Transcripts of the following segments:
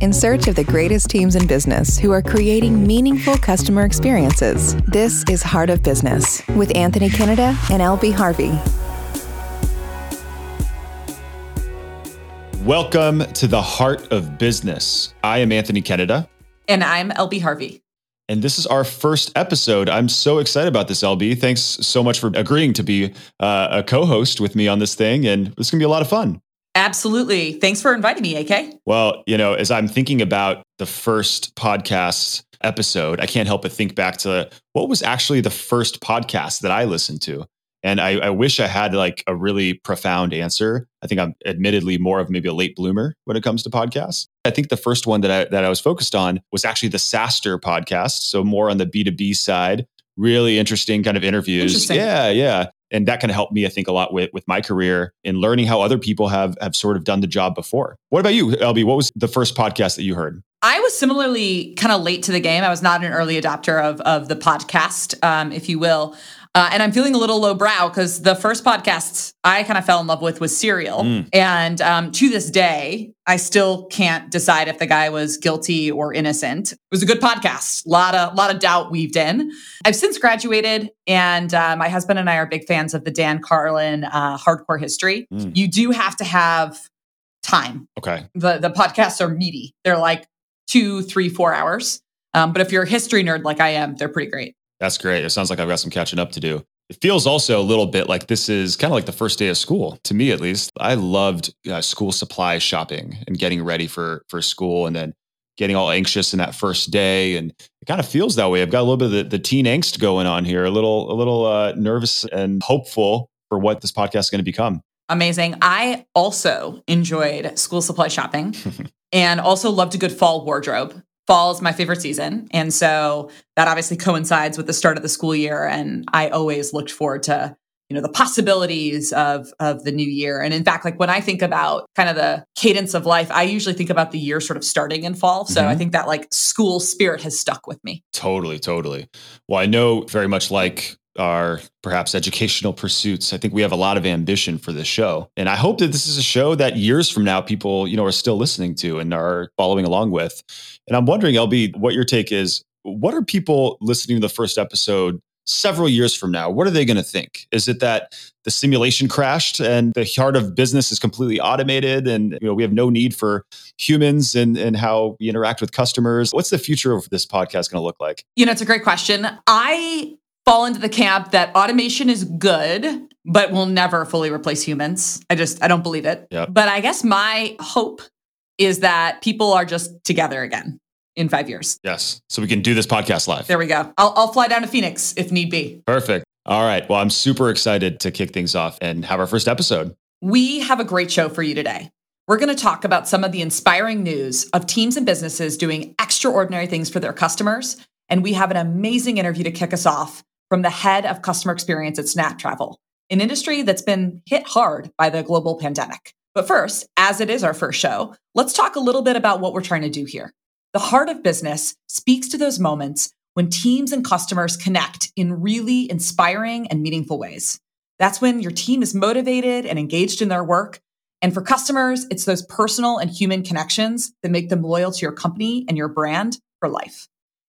in search of the greatest teams in business who are creating meaningful customer experiences. This is Heart of Business with Anthony Canada and LB Harvey. Welcome to the Heart of Business. I am Anthony Canada. And I'm LB Harvey. And this is our first episode. I'm so excited about this, LB. Thanks so much for agreeing to be a co-host with me on this thing. And it's going to be a lot of fun. Absolutely. Thanks for inviting me, AK. Well, you know, as I'm thinking about the first podcast episode, I can't help but think back to what was actually the first podcast that I listened to. And I wish I had like a really profound answer. I think I'm admittedly more of maybe a late bloomer when it comes to podcasts. I think the first one that I was focused on was actually the Saster podcast. So more on the B2B side, really interesting kind of interviews. Interesting. Yeah. And that kind of helped me, I think, a lot with my career in learning how other people have sort of done the job before. What about you, LB? What was the first podcast that you heard? I was similarly kind of late to the game. I was not an early adopter of the podcast, if you will. And I'm feeling a little lowbrow because the first podcast I kind of fell in love with was Serial. And to this day, I still can't decide if the guy was guilty or innocent. It was a good podcast. A lot of doubt weaved in. I've since graduated, and my husband and I are big fans of the Dan Carlin Hardcore History. You do have to have time. Okay. The podcasts are meaty. They're like 2, 3, 4 hours. But if you're a history nerd like I am, they're pretty great. That's great. It sounds like I've got some catching up to do. It feels also a little bit like this is kind of like the first day of school, to me at least. I loved school supply shopping and getting ready for school and then getting all anxious in that first day. And it kind of feels that way. I've got a little bit of the teen angst going on here, a little nervous and hopeful for what this podcast is going to become. Amazing. I also enjoyed school supply shopping and also loved a good fall wardrobe. Fall is my favorite season. And so that obviously coincides with the start of the school year. And I always looked forward to, you know, the possibilities of the new year. And in fact, like when I think about kind of the cadence of life, I usually think about the year sort of starting in fall. So I think that like school spirit has stuck with me. Totally. Well, I know very much like our perhaps educational pursuits, I think we have a lot of ambition for this show. And I hope that this is a show that years from now, people, you know, are still listening to and are following along with. And I'm wondering, LB, what your take is. What are people listening to the first episode several years from now? What are they going to think? Is it that the simulation crashed and the Heart of Business is completely automated and, you know, we have no need for humans and how we interact with customers? What's the future of this podcast going to look like? You know, it's a great question. I fall into the camp that automation is good, but will never fully replace humans. I don't believe it. Yep. But I guess my hope is that people are just together again in 5 years. Yes. So we can do this podcast live. There we go. I'll fly down to Phoenix if need be. Perfect. All right. Well, I'm super excited to kick things off and have our first episode. We have a great show for you today. We're going to talk about some of the inspiring news of teams and businesses doing extraordinary things for their customers. And we have an amazing interview to kick us off from the head of customer experience at Snaptravel, an industry that's been hit hard by the global pandemic. But first, as it is our first show, let's talk a little bit about what we're trying to do here. The Heart of Business speaks to those moments when teams and customers connect in really inspiring and meaningful ways. That's when your team is motivated and engaged in their work. And for customers, it's those personal and human connections that make them loyal to your company and your brand for life.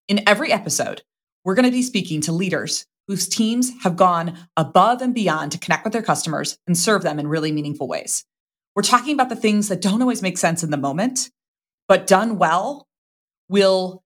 In every episode, we're going to be speaking to leaders whose teams have gone above and beyond to connect with their customers and serve them in really meaningful ways. We're talking about the things that don't always make sense in the moment, but done well will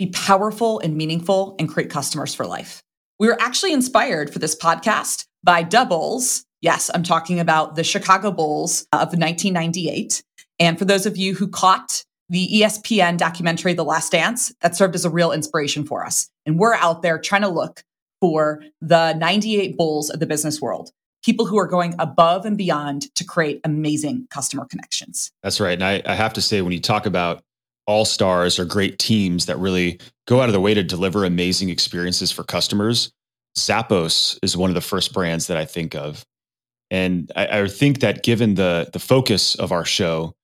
be powerful and meaningful and create customers for life. We were actually inspired for this podcast by Doubles. Yes, I'm talking about the Chicago Bulls of 1998. And for those of you who caught the ESPN documentary, The Last Dance, that served as a real inspiration for us. And we're out there trying to look for the 98 Bulls of the business world, people who are going above and beyond to create amazing customer connections. That's right. And I have to say, when you talk about all-stars or great teams that really go out of their way to deliver amazing experiences for customers, Zappos is one of the first brands that I think of. And I think that given the focus of our show,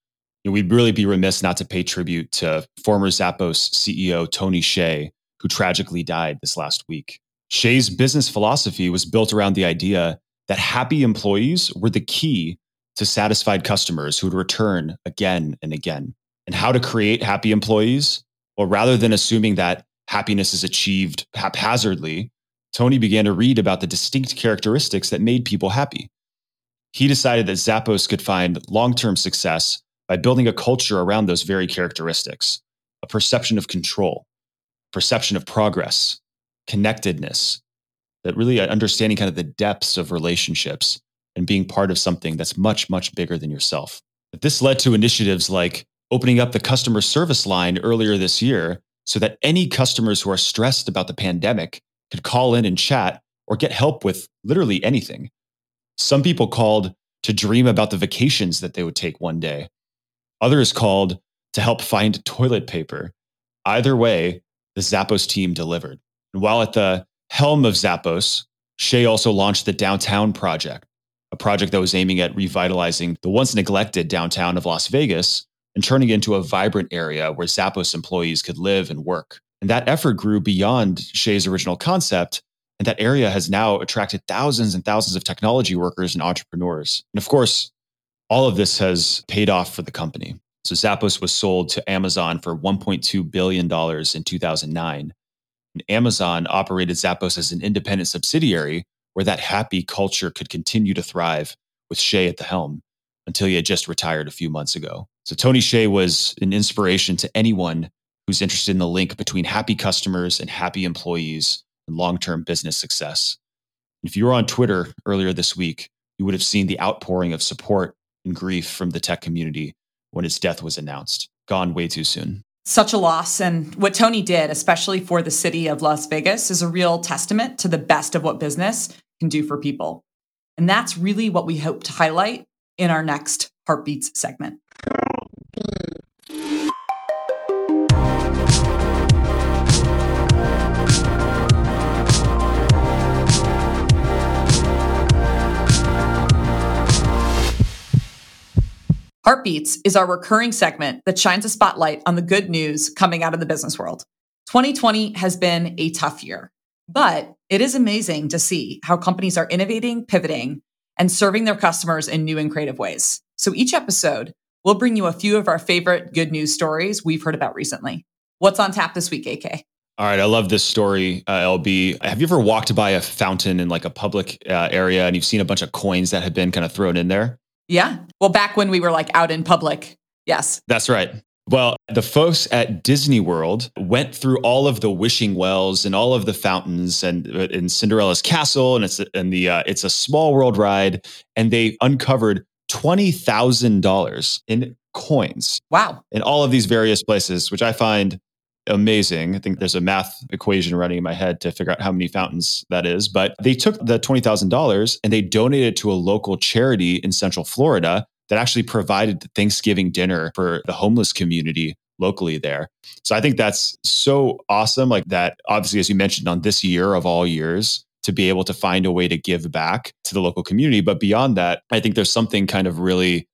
you know, we'd really be remiss not to pay tribute to former Zappos CEO Tony Hsieh, who tragically died this last week. Hsieh's business philosophy was built around the idea that happy employees were the key to satisfied customers who would return again and again. and how to create happy employees. Well, rather than assuming that happiness is achieved haphazardly, Tony began to read about the distinct characteristics that made people happy. He decided that Zappos could find long-term success by building a culture around those very characteristics, a perception of control, perception of progress, connectedness, that really understanding kind of the depths of relationships and being part of something that's much, much bigger than yourself. But this led to initiatives like opening up the customer service line earlier this year so that any customers who are stressed about the pandemic could call in and chat or get help with literally anything. Some people called to dream about the vacations that they would take one day. Others called to help find toilet paper. Either way, the Zappos team delivered. And while at the helm of Zappos, Hsieh also launched the Downtown Project, a project that was aiming at revitalizing the once neglected downtown of Las Vegas and turning into a vibrant area where Zappos employees could live and work. And that effort grew beyond Hsieh's original concept, and that area has now attracted thousands and thousands of technology workers and entrepreneurs. And of course, all of this has paid off for the company. So Zappos was sold to Amazon for $1.2 billion in 2009. And Amazon operated Zappos as an independent subsidiary where that happy culture could continue to thrive with Hsieh at the helm until he had just retired a few months ago. So Tony Hsieh was an inspiration to anyone who's interested in the link between happy customers and happy employees and long-term business success. If you were on Twitter earlier this week, you would have seen the outpouring of support and grief from the tech community when his death was announced. Gone way too soon. Such a loss. And what Tony did, especially for the city of Las Vegas, is a real testament to the best of what business can do for people. And that's really what we hope to highlight in our next Heartbeats segment. Heartbeats is our recurring segment that shines a spotlight on the good news coming out of the business world. 2020 has been a tough year, but it is amazing to see how companies are innovating, pivoting, and serving their customers in new and creative ways. So each episode, we'll bring you a few of our favorite good news stories we've heard about recently. What's on tap this week, AK? All right, I love this story, LB. Have you ever walked by a fountain in like a public area and you've seen a bunch of coins that have been kind of thrown in there? Yeah. Well, back when we were like out in public. Yes. That's right. Well, the folks at Disney World went through all of the wishing wells and all of the fountains and in Cinderella's castle, and it's a Small World ride, and they uncovered $20,000 in coins. Wow. In all of these various places, which I find amazing. I think there's a math equation running in my head to figure out how many fountains that is. But they took the $20,000 and they donated it to a local charity in Central Florida that actually provided Thanksgiving dinner for the homeless community locally there. So I think that's so awesome. Like that, obviously, as you mentioned, on this year of all years, to be able to find a way to give back to the local community. But beyond that, I think there's something kind of really,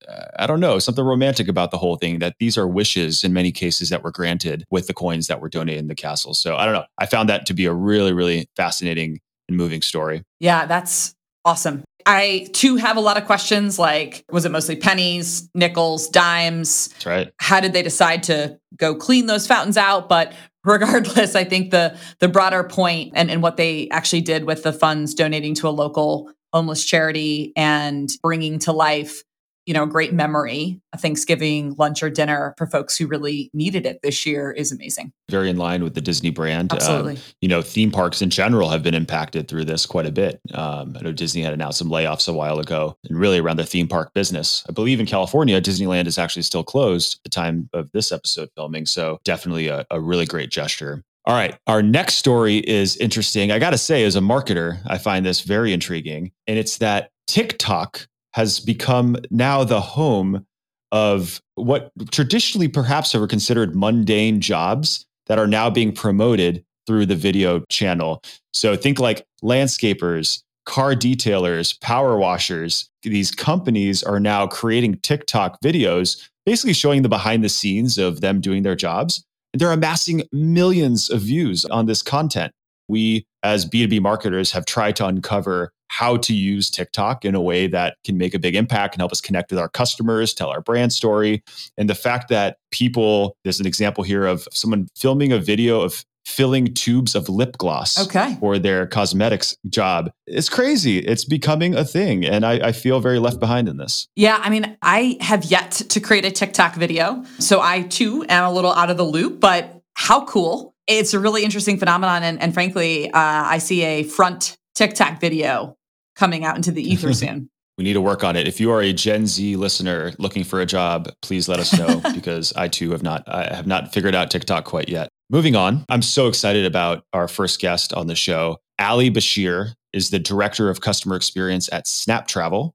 something romantic about the whole thing, that these are wishes in many cases that were granted with the coins that were donated in the castle. So I don't know. I found that to be a really, really fascinating and moving story. Yeah, that's awesome. I too have a lot of questions like, was it mostly pennies, nickels, dimes? That's right. How did they decide to go clean those fountains out? But regardless, I think the broader point and what they actually did with the funds, donating to a local homeless charity and bringing to life, a great memory, a Thanksgiving lunch or dinner for folks who really needed it this year, is amazing. Very in line with the Disney brand. Absolutely. Theme parks in general have been impacted through this quite a bit. I know Disney had announced some layoffs a while ago, and really around their theme park business. I believe in California, Disneyland is actually still closed at the time of this episode filming. So definitely a really great gesture. All right. Our next story is interesting. I got to say, as a marketer, I find this very intriguing. And it's that TikTok has become now the home of what traditionally perhaps are considered mundane jobs that are now being promoted through the video channel. So think like landscapers, car detailers, power washers. These companies are now creating TikTok videos, basically showing the behind the scenes of them doing their jobs. And they're amassing millions of views on this content. We, as B2B marketers, have tried to uncover how to use TikTok in a way that can make a big impact and help us connect with our customers, tell our brand story. And the fact that people, there's an example here of someone filming a video of filling tubes of lip gloss for their cosmetics job. It's crazy. It's becoming a thing. And I feel very left behind in this. Yeah. I mean, I have yet to create a TikTok video. So I too am a little out of the loop, but how cool. It's a really interesting phenomenon. And frankly, I see a front TikTok video coming out into the ether soon. We need to work on it. If you are a Gen Z listener looking for a job, please let us know because I too have not figured out TikTok quite yet. Moving on, I'm so excited about our first guest on the show. Ali Bashir is the director of customer experience at Snaptravel,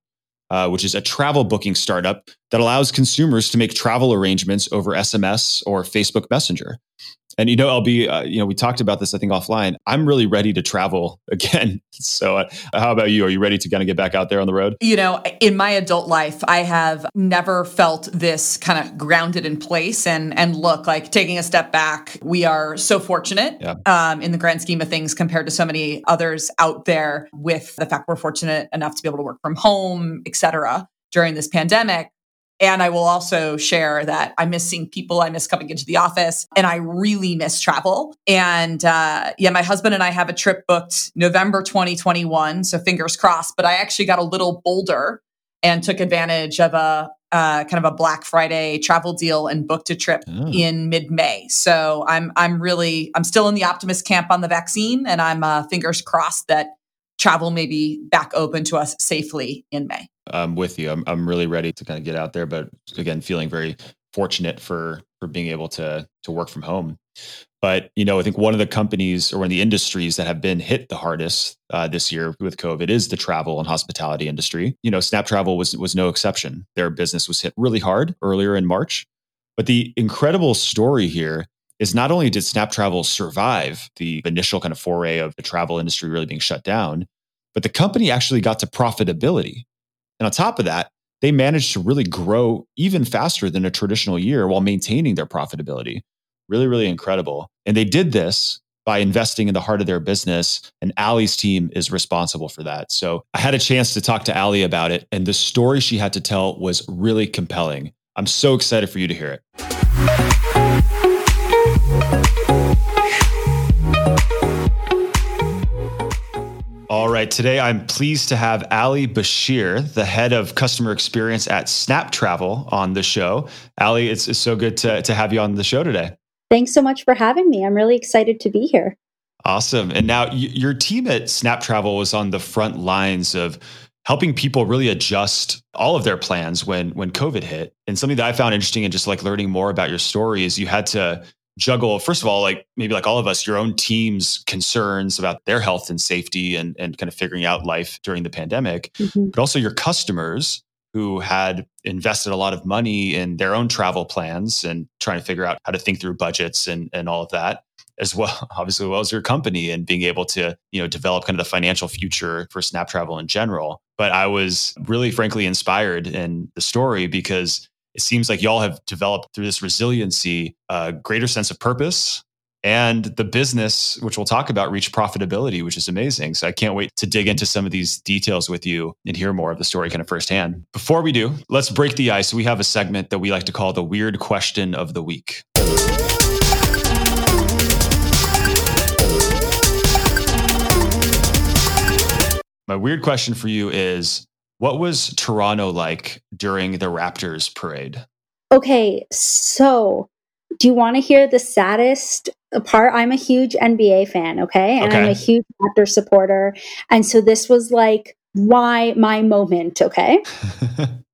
which is a travel booking startup that allows consumers to make travel arrangements over SMS or Facebook Messenger. And, you know, we talked about this, I think, offline. I'm really ready to travel again. So how about you? Are you ready to kind of get back out there on the road? You know, in my adult life, I have never felt this kind of grounded in place and look, like taking a step back. We are so fortunate in the grand scheme of things compared to so many others out there with the fact we're fortunate enough to be able to work from home, et cetera, during this pandemic. And I will also share that I miss seeing people, I miss coming into the office, and I really miss travel. And my husband and I have a trip booked November 2021, so fingers crossed. But I actually got a little bolder and took advantage of a kind of a Black Friday travel deal and booked a trip in mid-May. So I'm still in the optimist camp on the vaccine, and I'm fingers crossed that travel may be back open to us safely in May. I'm with you. I'm really ready to kind of get out there, but again, feeling very fortunate for being able to work from home. But, you know, I think one of the companies or one of the industries that have been hit the hardest this year with COVID is the travel and hospitality industry. You know, Snaptravel was no exception. Their business was hit really hard earlier in March. But the incredible story here is not only did Snaptravel survive the initial kind of foray of the travel industry really being shut down, but the company actually got to profitability. And on top of that, they managed to really grow even faster than a traditional year while maintaining their profitability. Really, really incredible. And they did this by investing in the heart of their business, and Ali's team is responsible for that. So I had a chance to talk to Ali about it, and the story she had to tell was really compelling. I'm so excited for you to hear it. All right. Today, I'm pleased to have Ali Bashir, the head of customer experience at Snaptravel, on the show. Ali, it's so good to have you on the show today. Thanks so much for having me. I'm really excited to be here. Awesome. And now your team at Snaptravel was on the front lines of helping people really adjust all of their plans when COVID hit. And something that I found interesting and just like learning more about your story is you had to juggle, first of all, like maybe like all of us, your own team's concerns about their health and safety and kind of figuring out life during the pandemic, but also your customers who had invested a lot of money in their own travel plans and trying to figure out how to think through budgets and all of that, as well, obviously, as well as your company and being able to, you know, develop kind of the financial future for Snaptravel in general. But I was really, frankly, inspired in the story because it seems like y'all have developed through this resiliency, a greater sense of purpose, and the business, which we'll talk about, reached profitability, which is amazing. So I can't wait to dig into some of these details with you and hear more of the story kind of firsthand. Before we do, let's break the ice. We have a segment that we like to call the Weird Question of the Week. My weird question for you is, what was Toronto like during the Raptors parade? Okay, so do you want to hear the saddest part? I'm a huge NBA fan, okay? And I'm a huge Raptors supporter. And so this was like my moment, okay?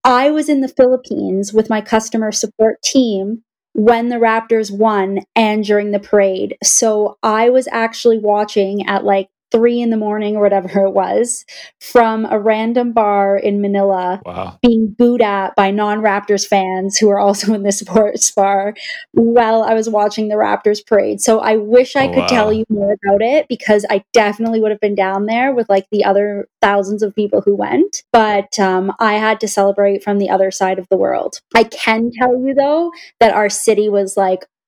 I was in the Philippines with my customer support team when the Raptors won and during the parade. So I was actually watching at 3 a.m. or whatever it was from a random bar in Manila, being booed at by non-Raptors fans who are also in the sports bar while I was watching the Raptors parade. So I wish I could tell you more about it because I definitely would have been down there with the other thousands of people who went. But I had to celebrate from the other side of the world. I can tell you though that our city was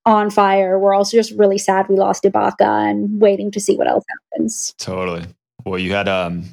on fire. We're also just really sad we lost Ibaka and waiting to see what else happens. Totally. Well, you had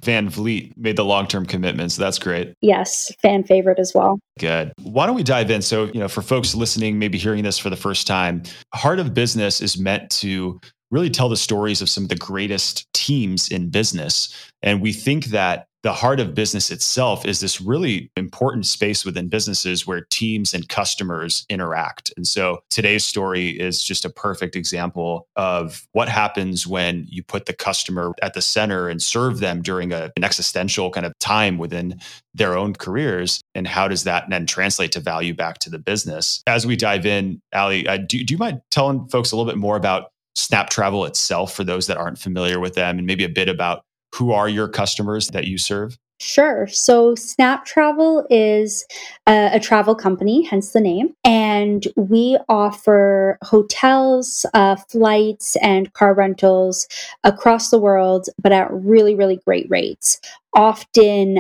Van Vliet made the long-term commitment, so that's great. Yes, fan favorite as well. Good. Why don't we dive in? So, you know, for folks listening, maybe hearing this for the first time, Heart of Business is meant to really tell the stories of some of the greatest teams in business. And we think that the heart of business itself is this really important space within businesses where teams and customers interact. And so today's story is just a perfect example of what happens when you put the customer at the center and serve them during an existential kind of time within their own careers. And how does that then translate to value back to the business? As we dive in, Ali, do you mind telling folks a little bit more about Snaptravel itself for those that aren't familiar with them, and maybe a bit about who are your customers that you serve? Sure. So Snaptravel is a travel company, hence the name. And we offer hotels, flights, and car rentals across the world, but at really, really great rates. Often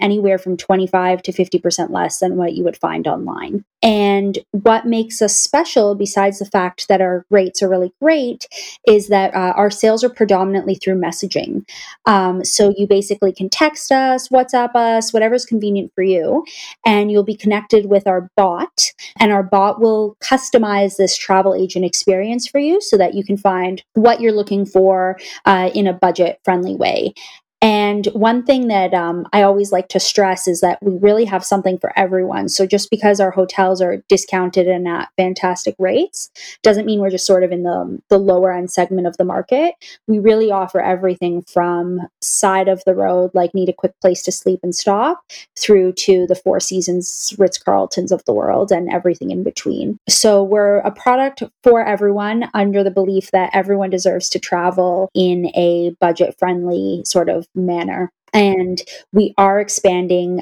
anywhere from 25 to 50% less than what you would find online. And what makes us special, besides the fact that our rates are really great, is that our sales are predominantly through messaging. So you basically can text us, WhatsApp us, whatever's convenient for you, and you'll be connected with our bot. And our bot will customize this travel agent experience for you so that you can find what you're looking for in a budget-friendly way. And one thing that I always like to stress is that we really have something for everyone. So just because our hotels are discounted and at fantastic rates doesn't mean we're just sort of in the lower end segment of the market. We really offer everything from side of the road, like need a quick place to sleep and stop, through to the Four Seasons, Ritz-Carltons of the world, and everything in between. So we're a product for everyone, under the belief that everyone deserves to travel in a budget-friendly sort of manner. And we are expanding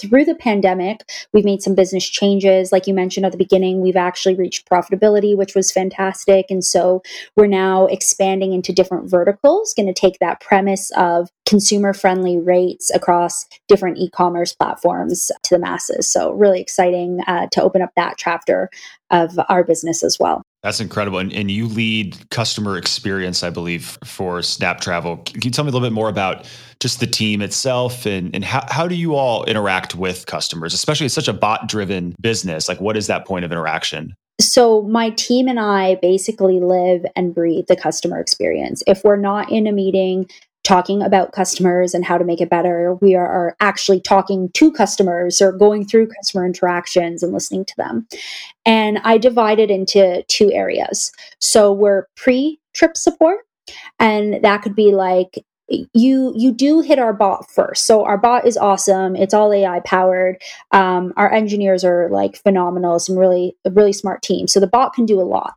through the pandemic. We've made some business changes. Like you mentioned at the beginning, we've actually reached profitability, which was fantastic. And so we're now expanding into different verticals, going to take that premise of consumer-friendly rates across different e-commerce platforms to the masses. So really exciting to open up that chapter of our business as well. That's incredible. And you lead customer experience, I believe, for Snaptravel. Can you tell me a little bit more about just the team itself and how do you all interact with customers, especially it's such a bot-driven business? Like, what is that point of interaction? So my team and I basically live and breathe the customer experience. If we're not in a meeting talking about customers and how to make it better, we are actually talking to customers or going through customer interactions and listening to them. And I divide it into two areas. So we're pre-trip support, and that could be like, you do hit our bot first. So our bot is awesome. It's all AI powered. Our engineers are like phenomenal, some really, really smart team. So the bot can do a lot,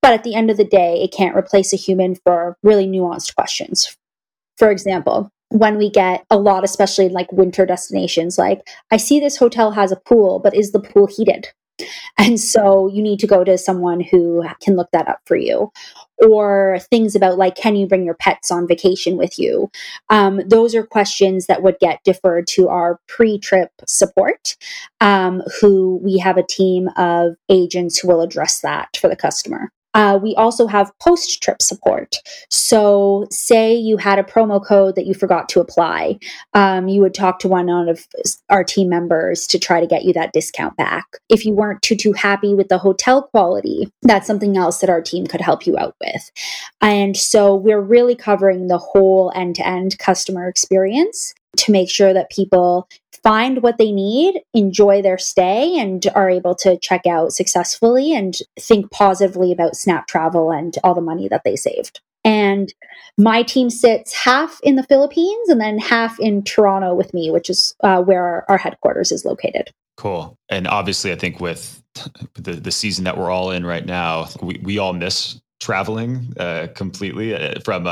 but at the end of the day, it can't replace a human for really nuanced questions. For example, when we get a lot, especially in like winter destinations, like, I see this hotel has a pool, but is the pool heated? And so you need to go to someone who can look that up for you. Or things about like, can you bring your pets on vacation with you? Those are questions that would get deferred to our pre-trip support, who we have a team of agents who will address that for the customer. We also have post-trip support. So say you had a promo code that you forgot to apply. You would talk to one of our team members to try to get you that discount back. If you weren't too happy with the hotel quality, that's something else that our team could help you out with. And so we're really covering the whole end-to-end customer experience to make sure that people find what they need, enjoy their stay, and are able to check out successfully and think positively about Snaptravel and all the money that they saved. And my team sits half in the Philippines and then half in Toronto with me, which is where our headquarters is located. Cool. And obviously, I think with the season that we're all in right now, we all miss traveling completely from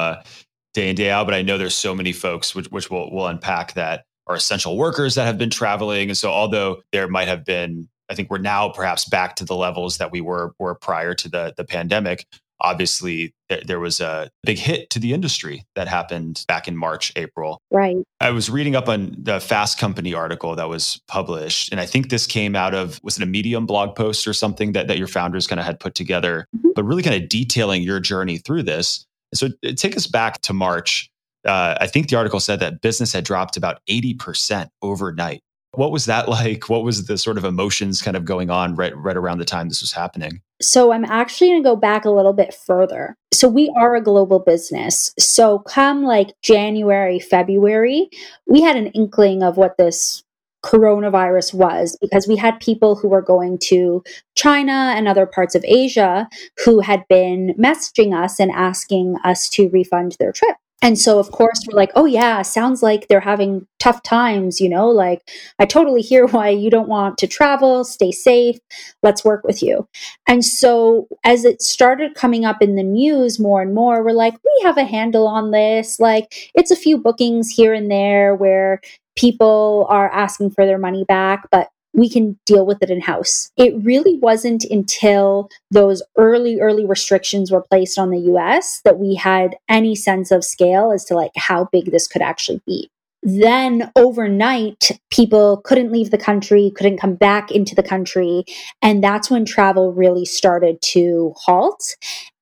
day in, day out. But I know there's so many folks, which we'll unpack, that are essential workers that have been traveling. And so although there might have been, I think we're now perhaps back to the levels that we were prior to the pandemic. Obviously, there was a big hit to the industry that happened back in March, April. Right. I was reading up on the Fast Company article that was published. And I think this came out of, was it a Medium blog post or something that your founders kind of had put together, but really kind of detailing your journey through this. So take us back to March. I think the article said that business had dropped about 80% overnight. What was that like? What was the sort of emotions kind of going on right around the time this was happening? So I'm actually going to go back a little bit further. So we are a global business. So come like January, February, we had an inkling of what this coronavirus was, because we had people who were going to China and other parts of Asia who had been messaging us and asking us to refund their trip. And so, of course, we're like, oh, yeah, sounds like they're having tough times, you know, like, I totally hear why you don't want to travel, stay safe, let's work with you. And so as it started coming up in the news more and more, we're like, we have a handle on this, like, it's a few bookings here and there where people are asking for their money back, but we can deal with it in-house. It really wasn't until those early restrictions were placed on the US that we had any sense of scale as to like how big this could actually be. Then overnight, people couldn't leave the country, couldn't come back into the country. And that's when travel really started to halt.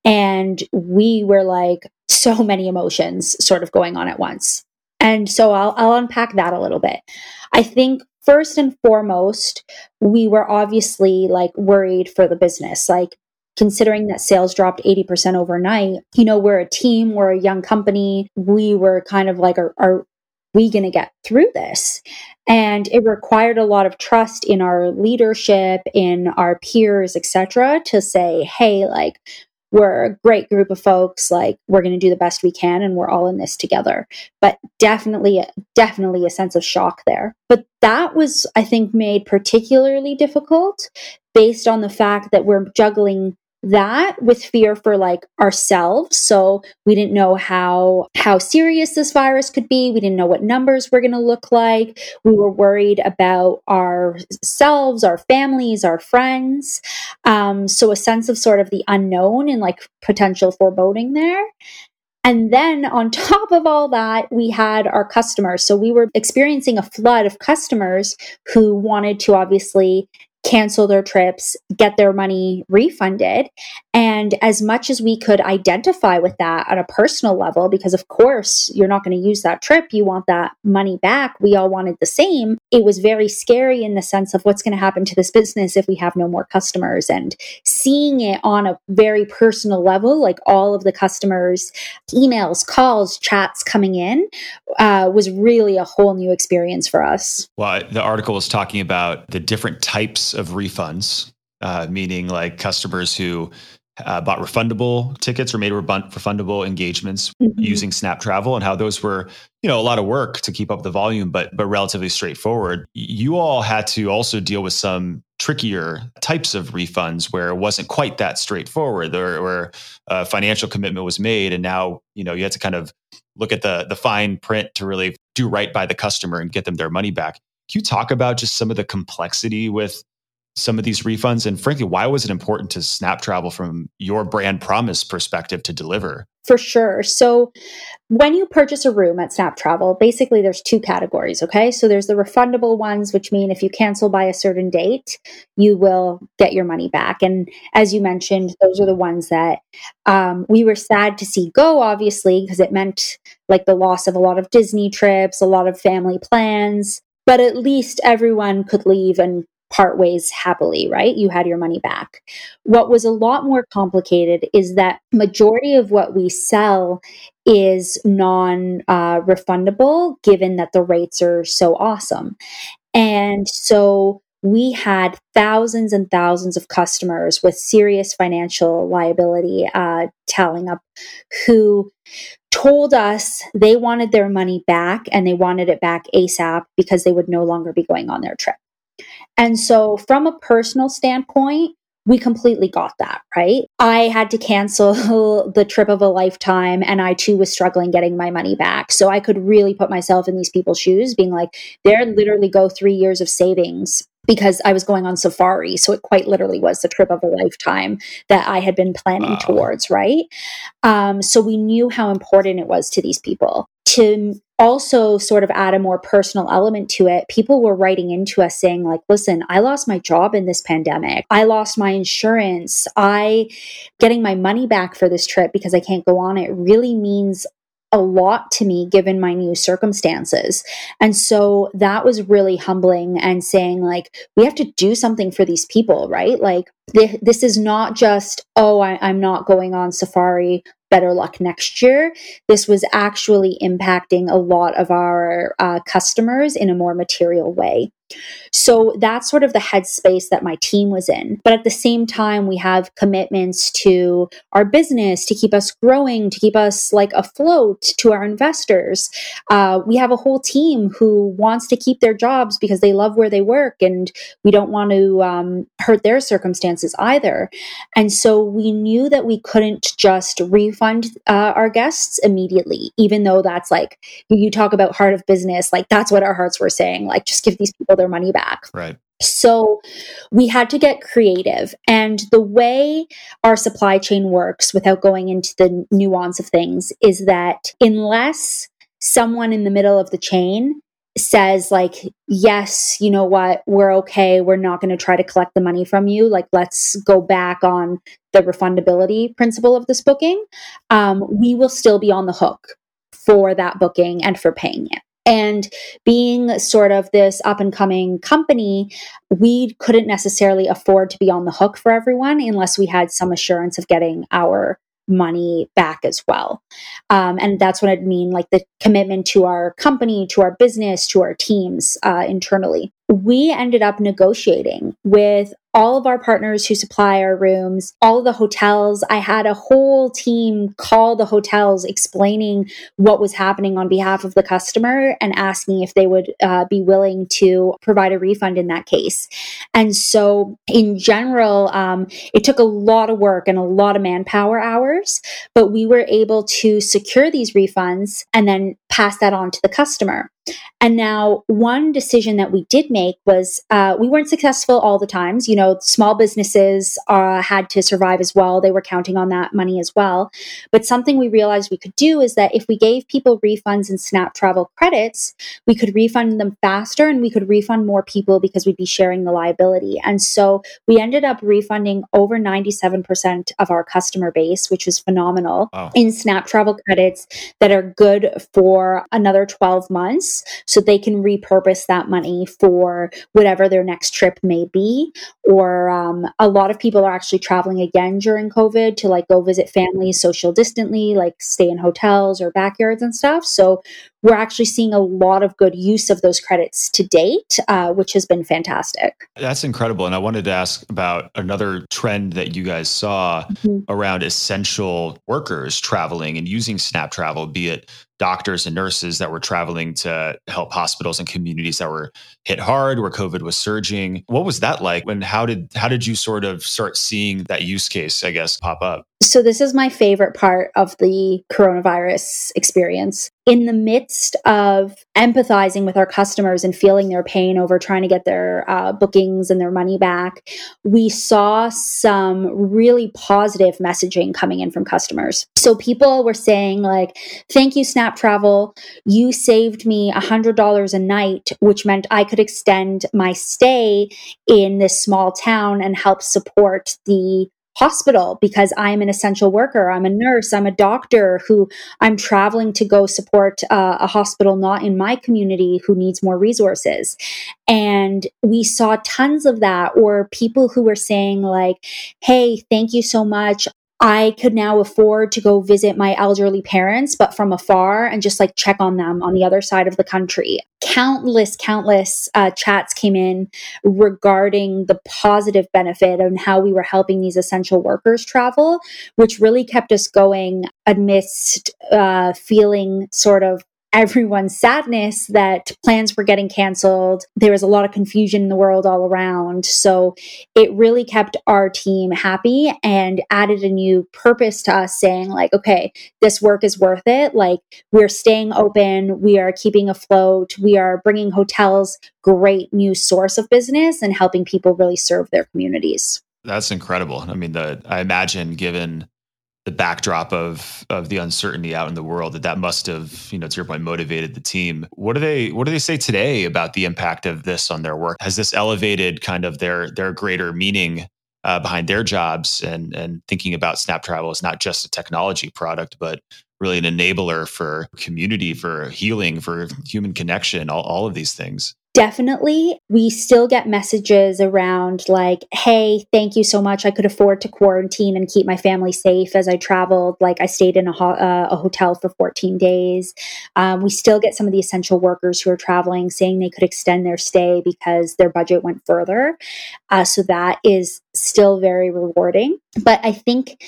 And we were like, so many emotions sort of going on at once. And so I'll unpack that a little bit. I think first and foremost, we were obviously like worried for the business, like considering that sales dropped 80% overnight. You know, we're a team, we're a young company. We were kind of like, are we going to get through this? And it required a lot of trust in our leadership, in our peers, etc., to say, hey, like, we're a great group of folks, like, we're going to do the best we can, and we're all in this together. But definitely a sense of shock there. But that was, I think, made particularly difficult based on the fact that we're juggling that with fear for like ourselves. So we didn't know how serious this virus could be. We didn't know what numbers were going to look like. We were worried about ourselves, our families, our friends. So a sense of sort of the unknown and like potential foreboding there. And then on top of all that, we had our customers. So we were experiencing a flood of customers who wanted to obviously cancel their trips, get their money refunded. And as much as we could identify with that on a personal level, because of course, you're not going to use that trip, you want that money back, we all wanted the same, it was very scary in the sense of what's going to happen to this business if we have no more customers. And seeing it on a very personal level, like all of the customers' emails, calls, chats coming in, was really a whole new experience for us. Well, the article was talking about the different types of refunds, meaning like customers who bought refundable tickets or made refundable engagements using Snaptravel, and how those were, you know, a lot of work to keep up the volume, but relatively straightforward. You all had to also deal with some trickier types of refunds where it wasn't quite that straightforward, or where a financial commitment was made, and now, you know, you had to kind of look at the fine print to really do right by the customer and get them their money back. Can you talk about just some of the complexity with some of these refunds? And frankly, why was it important to Snaptravel from your brand promise perspective to deliver? For sure. So when you purchase a room at Snaptravel, basically there's two categories, okay? So there's the refundable ones, which mean if you cancel by a certain date, you will get your money back. And as you mentioned, those are the ones that we were sad to see go, obviously, because it meant like the loss of a lot of Disney trips, a lot of family plans. But at least everyone could leave and part ways happily, right? You had your money back. What was a lot more complicated is that majority of what we sell is non-refundable, given that the rates are so awesome. And so we had thousands and thousands of customers with serious financial liability tallying up who told us they wanted their money back, and they wanted it back ASAP because they would no longer be going on their trip. And so from a personal standpoint, we completely got that, right? I had to cancel the trip of a lifetime, and I too was struggling getting my money back. So I could really put myself in these people's shoes, being like, there literally go 3 years of savings because I was going on safari. So it quite literally was the trip of a lifetime that I had been planning towards, right? So we knew how important it was to these people. To also sort of add a more personal element to it, people were writing into us saying like, listen, I lost my job in this pandemic. I lost my insurance. Getting my money back for this trip because I can't go on it really means a lot to me given my new circumstances. And so that was really humbling and saying, like, we have to do something for these people, right? Like, this is not just, oh, I'm not going on safari, better luck next year. This was actually impacting a lot of our customers in a more material way. So that's sort of the headspace that my team was in. But at the same time, we have commitments to our business, to keep us growing, to keep us like afloat, to our investors. We have a whole team who wants to keep their jobs because they love where they work, and we don't want to hurt their circumstances either. And so we knew that we couldn't just refund our guests immediately, even though that's like, you talk about heart of business, like that's what our hearts were saying, like just give these people their money back. Right. So we had to get creative. And the way our supply chain works, without going into the nuance of things, is that unless someone in the middle of the chain says like, yes, you know what, we're okay, we're not going to try to collect the money from you, like let's go back on the refundability principle of this booking, we will still be on the hook for that booking and for paying it. And being sort of this up and coming company, we couldn't necessarily afford to be on the hook for everyone unless we had some assurance of getting our money back as well. And that's what I'd mean, like the commitment to our company, to our business, to our teams internally. We ended up negotiating with all of our partners who supply our rooms, all of the hotels. I had a whole team call the hotels explaining what was happening on behalf of the customer and asking if they would be willing to provide a refund in that case. And so in general, it took a lot of work and a lot of manpower hours, but we were able to secure these refunds and then pass that on to the customer. And now one decision that we did make was we weren't successful all the times. You know, small businesses had to survive as well. They were counting on that money as well. But something we realized we could do is that if we gave people refunds and Snaptravel credits, we could refund them faster and we could refund more people because we'd be sharing the liability. And so we ended up refunding over 97% of our customer base, which was phenomenal, in Snaptravel credits that are good for another 12 months. So they can repurpose that money for whatever their next trip may be. Or a lot of people are actually traveling again during COVID to like go visit family, social distantly, like stay in hotels or backyards and stuff. So we're actually seeing a lot of good use of those credits to date, which has been fantastic. That's incredible. And I wanted to ask about another trend that you guys saw around essential workers traveling and using Snaptravel, be it doctors and nurses that were traveling to help hospitals and communities that were hit hard, where COVID was surging. What was that like? And how did you sort of start seeing that use case, I guess, pop up? So this is my favorite part of the coronavirus experience. In the midst of empathizing with our customers and feeling their pain over trying to get their bookings and their money back, we saw some really positive messaging coming in from customers. So people were saying like, thank you, Snaptravel. You saved me $100 a night, which meant I could extend my stay in this small town and help support the hospital because I'm an essential worker. I'm a nurse. I'm a doctor who I'm traveling to go support a hospital not in my community who needs more resources. And we saw tons of that, or people who were saying like, hey, thank you so much. I could now afford to go visit my elderly parents, but from afar, and just like check on them on the other side of the country. Countless chats came in regarding the positive benefit and how we were helping these essential workers travel, which really kept us going amidst feeling sort of everyone's sadness that plans were getting canceled. There was a lot of confusion in the world all around. So it really kept our team happy and added a new purpose to us, saying like, okay, this work is worth it. Like, we're staying open. We are keeping afloat. We are bringing hotels great new source of business and helping people really serve their communities. That's incredible. I mean, I imagine given the backdrop of the uncertainty out in the world, that must have, you know, to your point, motivated the team. What do they say today about the impact of this on their work? Has this elevated kind of their greater meaning behind their jobs and thinking about Snaptravel as not just a technology product, but really an enabler for community, for healing, for human connection, all of these things. Definitely. We still get messages around like, hey, thank you so much. I could afford to quarantine and keep my family safe as I traveled. Like I stayed in a hotel for 14 days. We still get some of the essential workers who are traveling saying they could extend their stay because their budget went further. So that is still very rewarding. But I think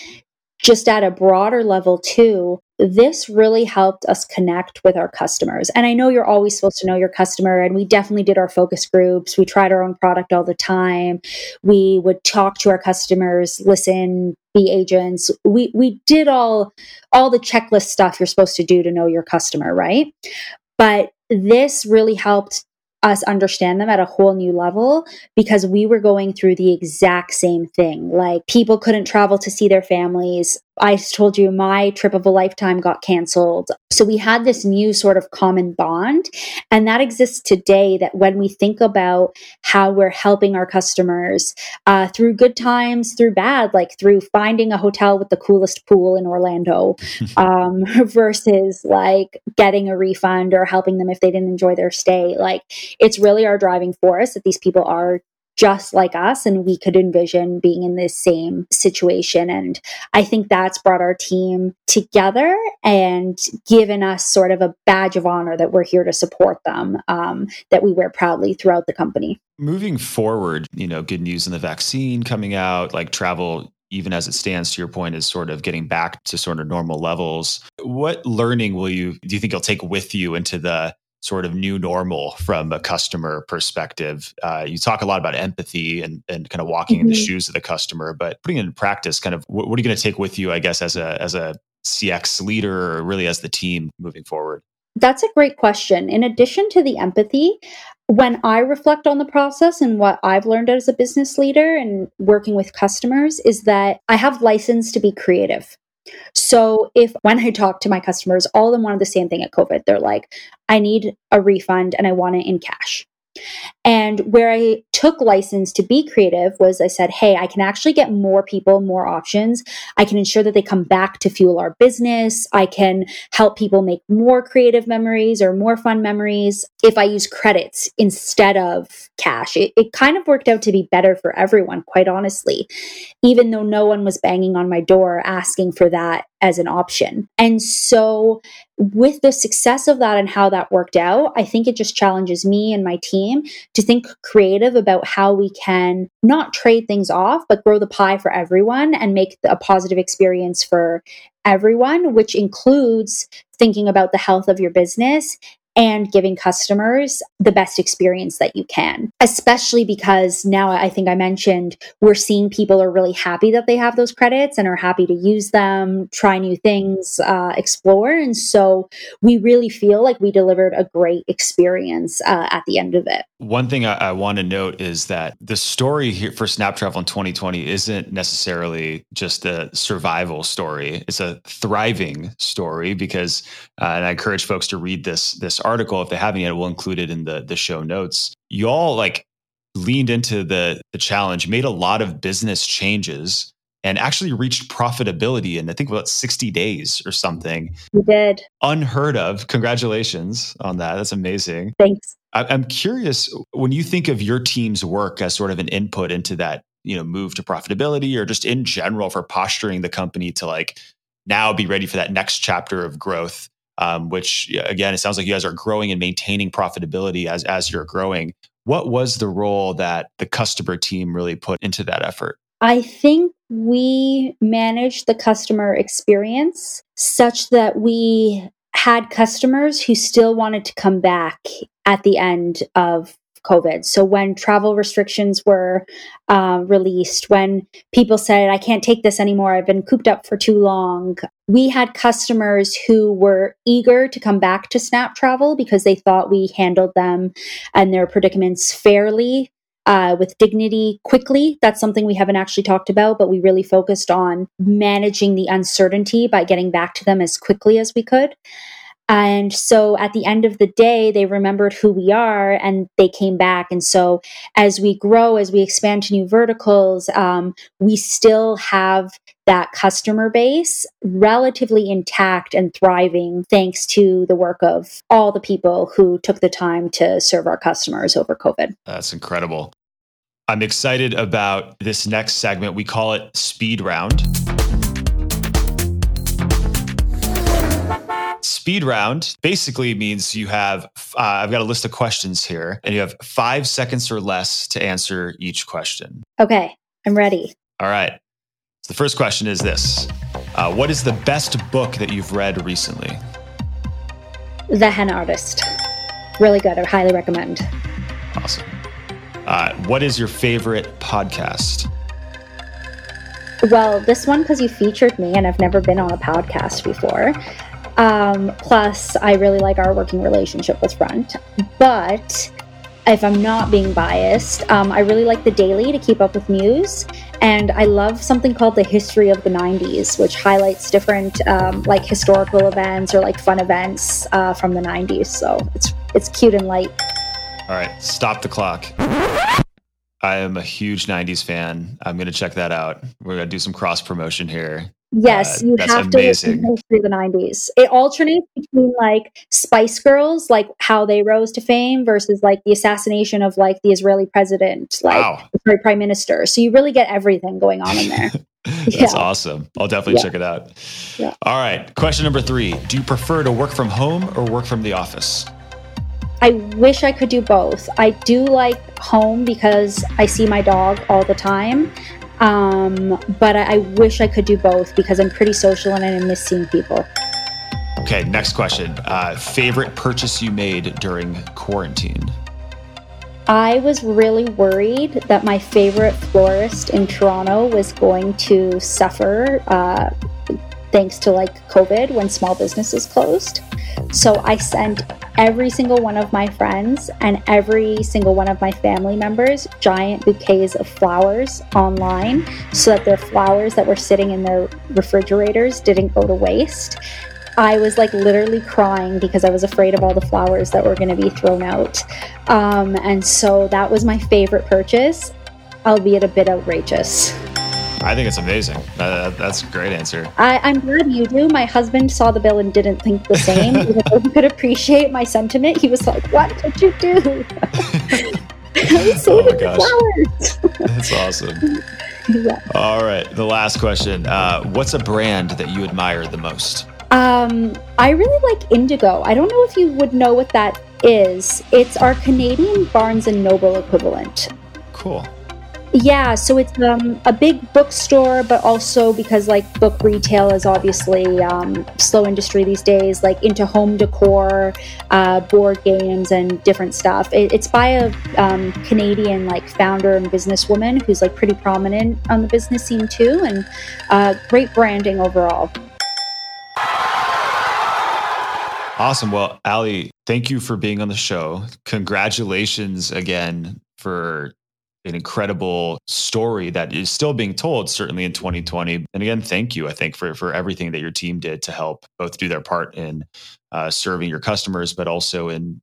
just at a broader level too, this really helped us connect with our customers. And I know you're always supposed to know your customer, and we definitely did our focus groups. We tried our own product all the time. We would talk to our customers, listen, be agents. We did all the checklist stuff you're supposed to do to know your customer, right? But this really helped us understand them at a whole new level because we were going through the exact same thing. Like people couldn't travel to see their families. I told you my trip of a lifetime got canceled. So we had this new sort of common bond, and that exists today, that when we think about how we're helping our customers through good times, through bad, like through finding a hotel with the coolest pool in Orlando versus like getting a refund or helping them if they didn't enjoy their stay. Like it's really our driving force that these people are just like us, and we could envision being in this same situation. And I think that's brought our team together and given us sort of a badge of honor that we're here to support them, that we wear proudly throughout the company. Moving forward, you know, good news in the vaccine coming out, like travel, even as it stands, to your point, is sort of getting back to sort of normal levels. What learning do you think you'll take with you into the sort of new normal from a customer perspective? You talk a lot about empathy and kind of walking in the shoes of the customer, but putting it in practice, kind of what are you going to take with you, I guess, as a CX leader or really as the team moving forward? That's a great question. In addition to the empathy, when I reflect on the process and what I've learned as a business leader and working with customers is that I have license to be creative. So when I talk to my customers, all of them wanted the same thing at COVID. They're like, I need a refund and I want it in cash. And where I took license to be creative was I said, hey, I can actually get more people, more options. I can ensure that they come back to fuel our business. I can help people make more creative memories or more fun memories if I use credits instead of cash. It kind of worked out to be better for everyone, quite honestly, even though no one was banging on my door asking for that as an option. And so with the success of that and how that worked out, I think it just challenges me and my team to think creative about how we can not trade things off, but grow the pie for everyone and make a positive experience for everyone, which includes thinking about the health of your business and giving customers the best experience that you can, especially because now I think I mentioned we're seeing people are really happy that they have those credits and are happy to use them, try new things, explore. And so we really feel like we delivered a great experience at the end of it. One thing I want to note is that the story here for Snaptravel in 2020 isn't necessarily just a survival story. It's a thriving story because, and I encourage folks to read this article, if they haven't yet, we'll include it in the show notes. Y'all like leaned into the challenge, made a lot of business changes, and actually reached profitability in I think about 60 days or something. We did. Unheard of. Congratulations on that. That's amazing. Thanks. I'm curious, when you think of your team's work as sort of an input into that, you know, move to profitability or just in general for posturing the company to like now be ready for that next chapter of growth. Which again, it sounds like you guys are growing and maintaining profitability as you're growing. What was the role that the customer team really put into that effort? I think we managed the customer experience such that we had customers who still wanted to come back at the end of COVID. So when travel restrictions were released, when people said, I can't take this anymore, I've been cooped up for too long, we had customers who were eager to come back to Snaptravel because they thought we handled them and their predicaments fairly, with dignity, quickly. That's something we haven't actually talked about, but we really focused on managing the uncertainty by getting back to them as quickly as we could. And so at the end of the day, they remembered who we are and they came back. And so as we grow, as we expand to new verticals, we still have that customer base relatively intact and thriving thanks to the work of all the people who took the time to serve our customers over COVID. That's incredible. I'm excited about this next segment. We call it Speed Round. Speed round basically means you have, I've got a list of questions here, and you have 5 seconds or less to answer each question. Okay, I'm ready. All right. So the first question is this. What is the best book that you've read recently? The Hen Artist. Really good. I highly recommend. Awesome. What is your favorite podcast? Well, this one because you featured me and I've never been on a podcast before. Plus, I really like our working relationship with Front. But if I'm not being biased, I really like The Daily to keep up with news. And I love something called The History of the 90s, which highlights different like historical events or like fun events from the 90s. So it's cute and light. All right, stop the clock. I am a huge 90s fan. I'm going to check that out. We're going to do some cross promotion here. Yes, you have to listen through the 90s. It alternates between like Spice Girls, like how they rose to fame versus like the assassination of like the Israeli president, like the prime minister. So you really get everything going on in there. That's awesome. I'll definitely check it out. Yeah. All right. Question number 3. Do you prefer to work from home or work from the office? I wish I could do both. I do like home because I see my dog all the time. But I wish I could do both because I'm pretty social and I miss seeing people. Okay, next question. Favorite purchase you made during quarantine? I was really worried that my favorite florist in Toronto was going to suffer thanks to like COVID when small businesses closed. So I sent every single one of my friends and every single one of my family members giant bouquets of flowers online so that their flowers that were sitting in their refrigerators didn't go to waste. I was like literally crying because I was afraid of all the flowers that were going to be thrown out. And so that was my favorite purchase, albeit a bit outrageous. I think it's amazing. That's a great answer. I'm glad you do. My husband saw the bill and didn't think the same. Even though he could appreciate my sentiment, he was like, "What did you do?" Flowers. That's awesome. Yeah. All right, the last question. What's a brand that you admire the most? I really like Indigo. I don't know if you would know what that is. It's our Canadian Barnes and Noble equivalent. Cool. Yeah, so it's a big bookstore, but also because like book retail is obviously slow industry these days, like into home decor, board games and different stuff. It's by a Canadian like founder and businesswoman who's like pretty prominent on the business scene too, and great branding overall. Awesome. Well, Ali, thank you for being on the show. Congratulations again for an incredible story that is still being told, certainly in 2020. And again, thank you, I think, for everything that your team did to help both do their part in serving your customers, but also in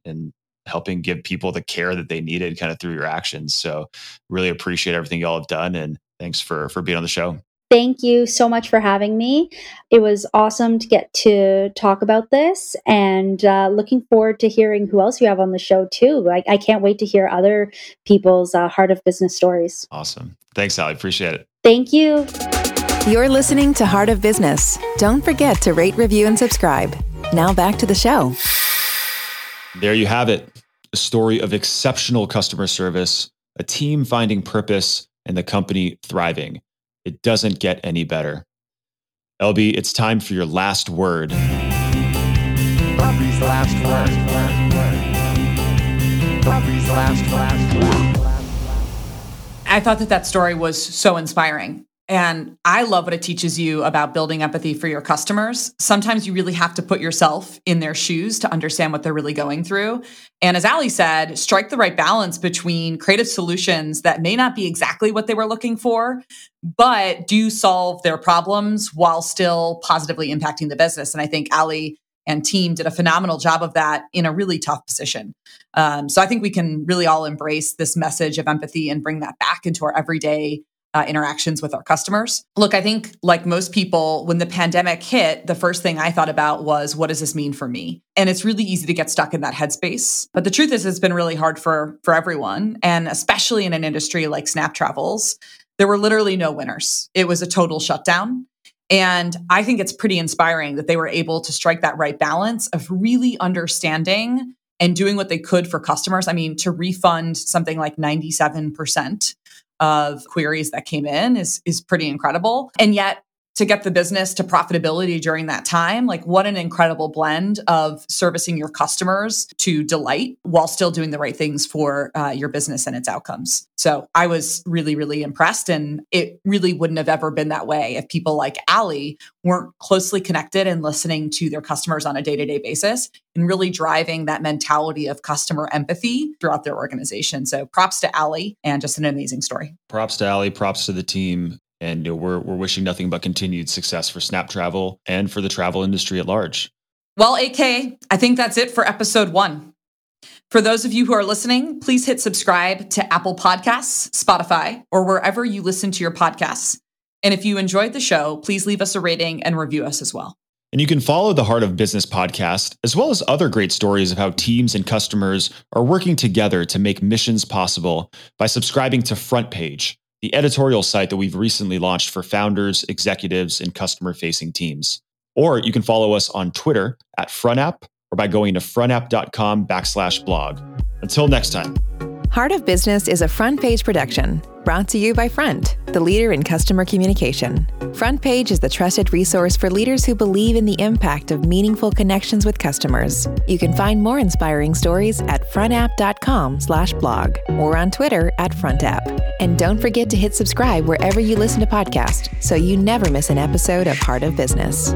helping give people the care that they needed kind of through your actions. So really appreciate everything y'all have done. And thanks for being on the show. Thank you so much for having me. It was awesome to get to talk about this, and looking forward to hearing who else you have on the show too. I can't wait to hear other people's heart of business stories. Awesome. Thanks, Ali. Appreciate it. Thank you. You're listening to Heart of Business. Don't forget to rate, review, and subscribe. Now back to the show. There you have it. A story of exceptional customer service, a team finding purpose, and the company thriving. It doesn't get any better. LB, it's time for your last word. Bobby's last word. Bobby's last word. I thought that story was so inspiring. And I love what it teaches you about building empathy for your customers. Sometimes you really have to put yourself in their shoes to understand what they're really going through. And as Ali said, strike the right balance between creative solutions that may not be exactly what they were looking for, but do solve their problems while still positively impacting the business. And I think Ali and team did a phenomenal job of that in a really tough position. So I think we can really all embrace this message of empathy and bring that back into our everyday interactions with our customers. Look, I think like most people, when the pandemic hit, the first thing I thought about was, what does this mean for me? And it's really easy to get stuck in that headspace. But the truth is, it's been really hard for everyone. And especially in an industry like Snaptravel's, there were literally no winners. It was a total shutdown. And I think it's pretty inspiring that they were able to strike that right balance of really understanding and doing what they could for customers. I mean, to refund something like 97% of queries that came in is pretty incredible. And yet to get the business to profitability during that time, like what an incredible blend of servicing your customers to delight while still doing the right things for your business and its outcomes. So I was really, really impressed. And it really wouldn't have ever been that way if people like Ali weren't closely connected and listening to their customers on a day-to-day basis and really driving that mentality of customer empathy throughout their organization. So props to Ali, and just an amazing story. Props to Ali, props to the team. And we're wishing nothing but continued success for Snaptravel and for the travel industry at large. Well, AK, I think that's it for episode 1. For those of you who are listening, please hit subscribe to Apple Podcasts, Spotify, or wherever you listen to your podcasts. And if you enjoyed the show, please leave us a rating and review us as well. And you can follow the Heart of Business podcast, as well as other great stories of how teams and customers are working together to make missions possible by subscribing to Frontpage, the editorial site that we've recently launched for founders, executives, and customer-facing teams. Or you can follow us on Twitter at FrontApp, or by going to frontapp.com/blog. Until next time. Heart of Business is a Frontpage production, brought to you by Front, the leader in customer communication. Frontpage is the trusted resource for leaders who believe in the impact of meaningful connections with customers. You can find more inspiring stories at frontapp.com/blog or on Twitter at FrontApp. And don't forget to hit subscribe wherever you listen to podcasts so you never miss an episode of Heart of Business.